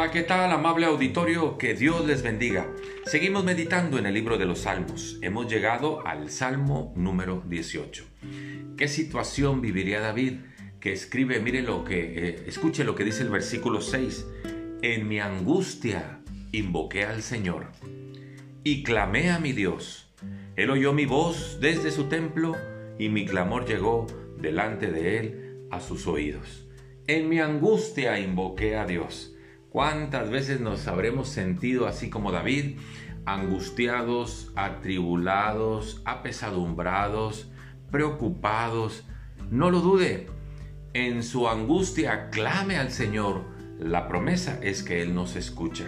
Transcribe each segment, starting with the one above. Hola, ¿qué tal, amable auditorio? Que Dios les bendiga. Seguimos meditando en el libro de los Salmos. Hemos llegado al Salmo número 18. ¿Qué situación viviría David? Que escribe, mire lo que, escuche lo que dice el versículo 6. En mi angustia invoqué al Señor y clamé a mi Dios. Él oyó mi voz desde su templo y mi clamor llegó delante de él a sus oídos. En mi angustia invoqué a Dios. ¿Cuántas veces nos habremos sentido así como David? Angustiados, atribulados, apesadumbrados, preocupados. No lo dude, en su angustia clame al Señor. La promesa es que Él nos escucha.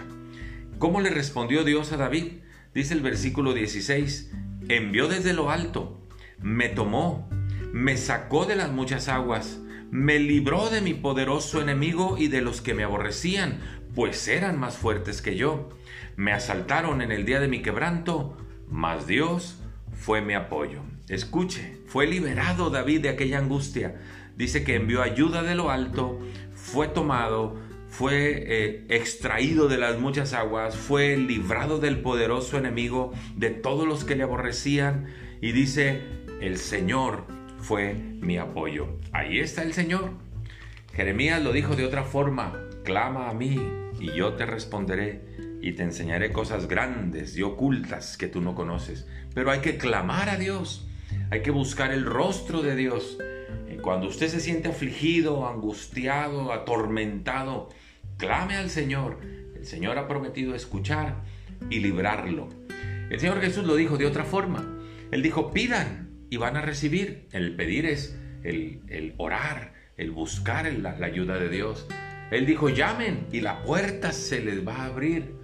¿Cómo le respondió Dios a David? Dice el versículo 16, envió desde lo alto, me tomó, me sacó de las muchas aguas, me libró de mi poderoso enemigo y de los que me aborrecían, pues eran más fuertes que yo. Me asaltaron en el día de mi quebranto, mas Dios fue mi apoyo. Escuche, fue liberado David de aquella angustia. Dice que envió ayuda de lo alto, fue tomado, fue extraído de las muchas aguas, fue librado del poderoso enemigo, de todos los que le aborrecían. Y dice, el Señor fue mi apoyo. Ahí está el Señor. Jeremías lo dijo de otra forma: clama a mí y yo te responderé y te enseñaré cosas grandes y ocultas que tú no conoces. Pero hay que clamar a Dios, hay que buscar el rostro de Dios. Cuando usted se siente afligido, angustiado, atormentado, clame al Señor. El Señor ha prometido escuchar y librarlo. El Señor Jesús lo dijo de otra forma. Él dijo: pidan y van a recibir. El pedir es el orar, el buscar la ayuda de Dios. Él dijo, llamen y la puerta se les va a abrir.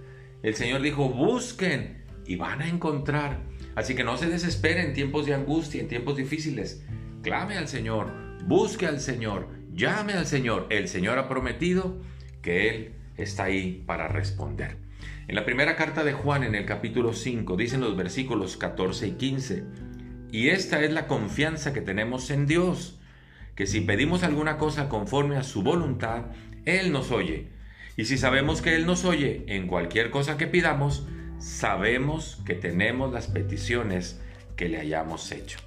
El Señor dijo, busquen y van a encontrar. Así que no se desesperen en tiempos de angustia, en tiempos difíciles. Clame al Señor, busque al Señor, llame al Señor. El Señor ha prometido que Él está ahí para responder. En la primera carta de Juan, en el capítulo 5, dicen los versículos 14 y 15, y esta es la confianza que tenemos en Dios, que si pedimos alguna cosa conforme a su voluntad, Él nos oye. Y si sabemos que Él nos oye en cualquier cosa que pidamos, sabemos que tenemos las peticiones que le hayamos hecho.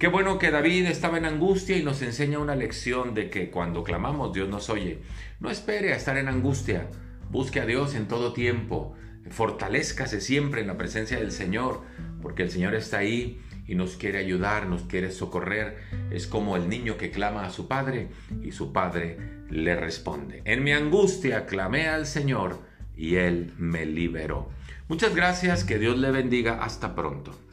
Qué bueno que David estaba en angustia y nos enseña una lección de que cuando clamamos, Dios nos oye. No espere a estar en angustia, busque a Dios en todo tiempo, fortalézcase siempre en la presencia del Señor, porque el Señor está ahí y nos quiere ayudar, nos quiere socorrer. Es como el niño que clama a su padre y su padre le responde. En mi angustia clamé al Señor y Él me liberó. Muchas gracias, que Dios le bendiga. Hasta pronto.